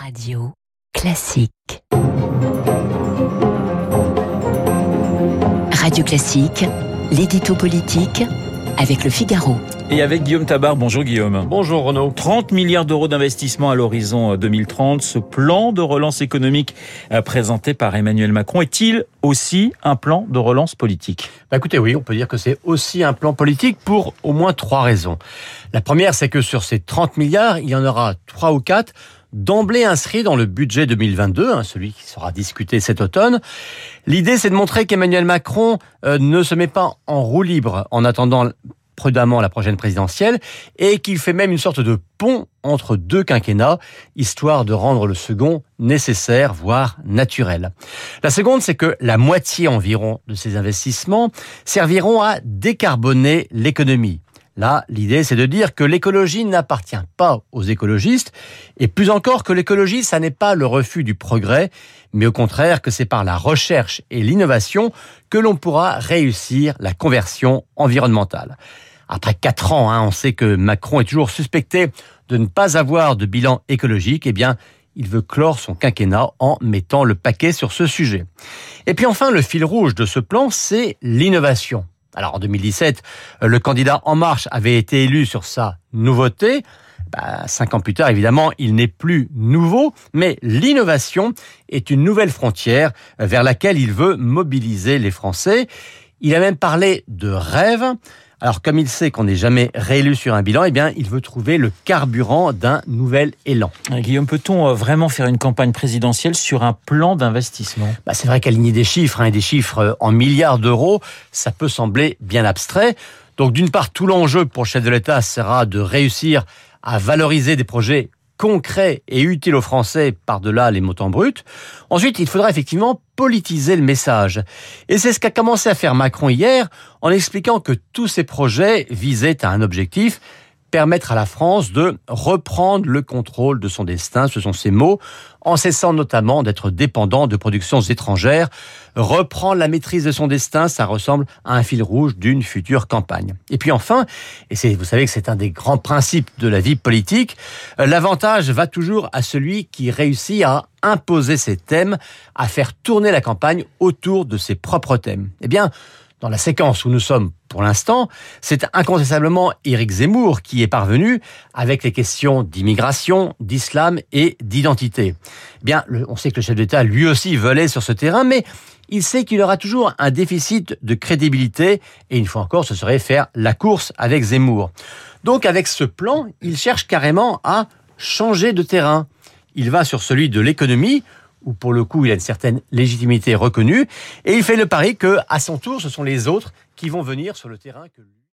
Radio Classique. Radio Classique, l'édito politique avec le Figaro. Et avec Guillaume Tabard. Bonjour Guillaume. Bonjour Renaud. 30 milliards d'euros d'investissement à l'horizon 2030. Ce plan de relance économique présenté par Emmanuel Macron est-il aussi un plan de relance politique ? Écoutez, oui, on peut dire que c'est aussi un plan politique pour au moins trois raisons. La première, c'est que sur ces 30 milliards, il y en aura 3 ou 4 d'emblée inscrits dans le budget 2022, celui qui sera discuté cet automne. L'idée, c'est de montrer qu'Emmanuel Macron ne se met pas en roue libre en attendant prudemment la prochaine présidentielle et qu'il fait même une sorte de pont entre deux quinquennats, histoire de rendre le second nécessaire, voire naturel. La seconde, c'est que la moitié environ de ces investissements serviront à décarboner l'économie. Là, l'idée, c'est de dire que l'écologie n'appartient pas aux écologistes et plus encore que l'écologie, ça n'est pas le refus du progrès, mais au contraire que c'est par la recherche et l'innovation que l'on pourra réussir la conversion environnementale. Après 4 ans, on sait que Macron est toujours suspecté de ne pas avoir de bilan écologique. Eh bien, il veut clore son quinquennat en mettant le paquet sur ce sujet. Et puis enfin, le fil rouge de ce plan, c'est l'innovation. Alors en 2017, le candidat En Marche avait été élu sur sa nouveauté. 5 ans plus tard, évidemment, il n'est plus nouveau, mais l'innovation est une nouvelle frontière vers laquelle il veut mobiliser les Français. Il a même parlé de rêve. Alors comme il sait qu'on n'est jamais réélu sur un bilan, eh bien, il veut trouver le carburant d'un nouvel élan. Guillaume, peut-on vraiment faire une campagne présidentielle sur un plan d'investissement ? C'est vrai qu'aligner des chiffres, des chiffres en milliards d'euros, ça peut sembler bien abstrait. Donc d'une part, tout l'enjeu pour le chef de l'État sera de réussir à valoriser des projets concret et utile aux Français par-delà les montants bruts. Ensuite, il faudra effectivement politiser le message. Et c'est ce qu'a commencé à faire Macron hier en expliquant que tous ces projets visaient à un objectif, permettre à la France de reprendre le contrôle de son destin, ce sont ses mots, en cessant notamment d'être dépendant de productions étrangères. Reprendre la maîtrise de son destin, ça ressemble à un fil rouge d'une future campagne. Et puis enfin, vous savez que c'est un des grands principes de la vie politique, l'avantage va toujours à celui qui réussit à imposer ses thèmes, à faire tourner la campagne autour de ses propres thèmes. Eh bien, dans la séquence où nous sommes pour l'instant, c'est incontestablement Éric Zemmour qui est parvenu avec les questions d'immigration, d'islam et d'identité. On sait que le chef d'État lui aussi volait sur ce terrain, mais il sait qu'il aura toujours un déficit de crédibilité et une fois encore, ce serait faire la course avec Zemmour. Donc avec ce plan, il cherche carrément à changer de terrain. Il va sur celui de l'économie, où pour le coup il a une certaine légitimité reconnue, et il fait le pari que, à son tour, ce sont les autres qui vont venir sur le terrain que lui...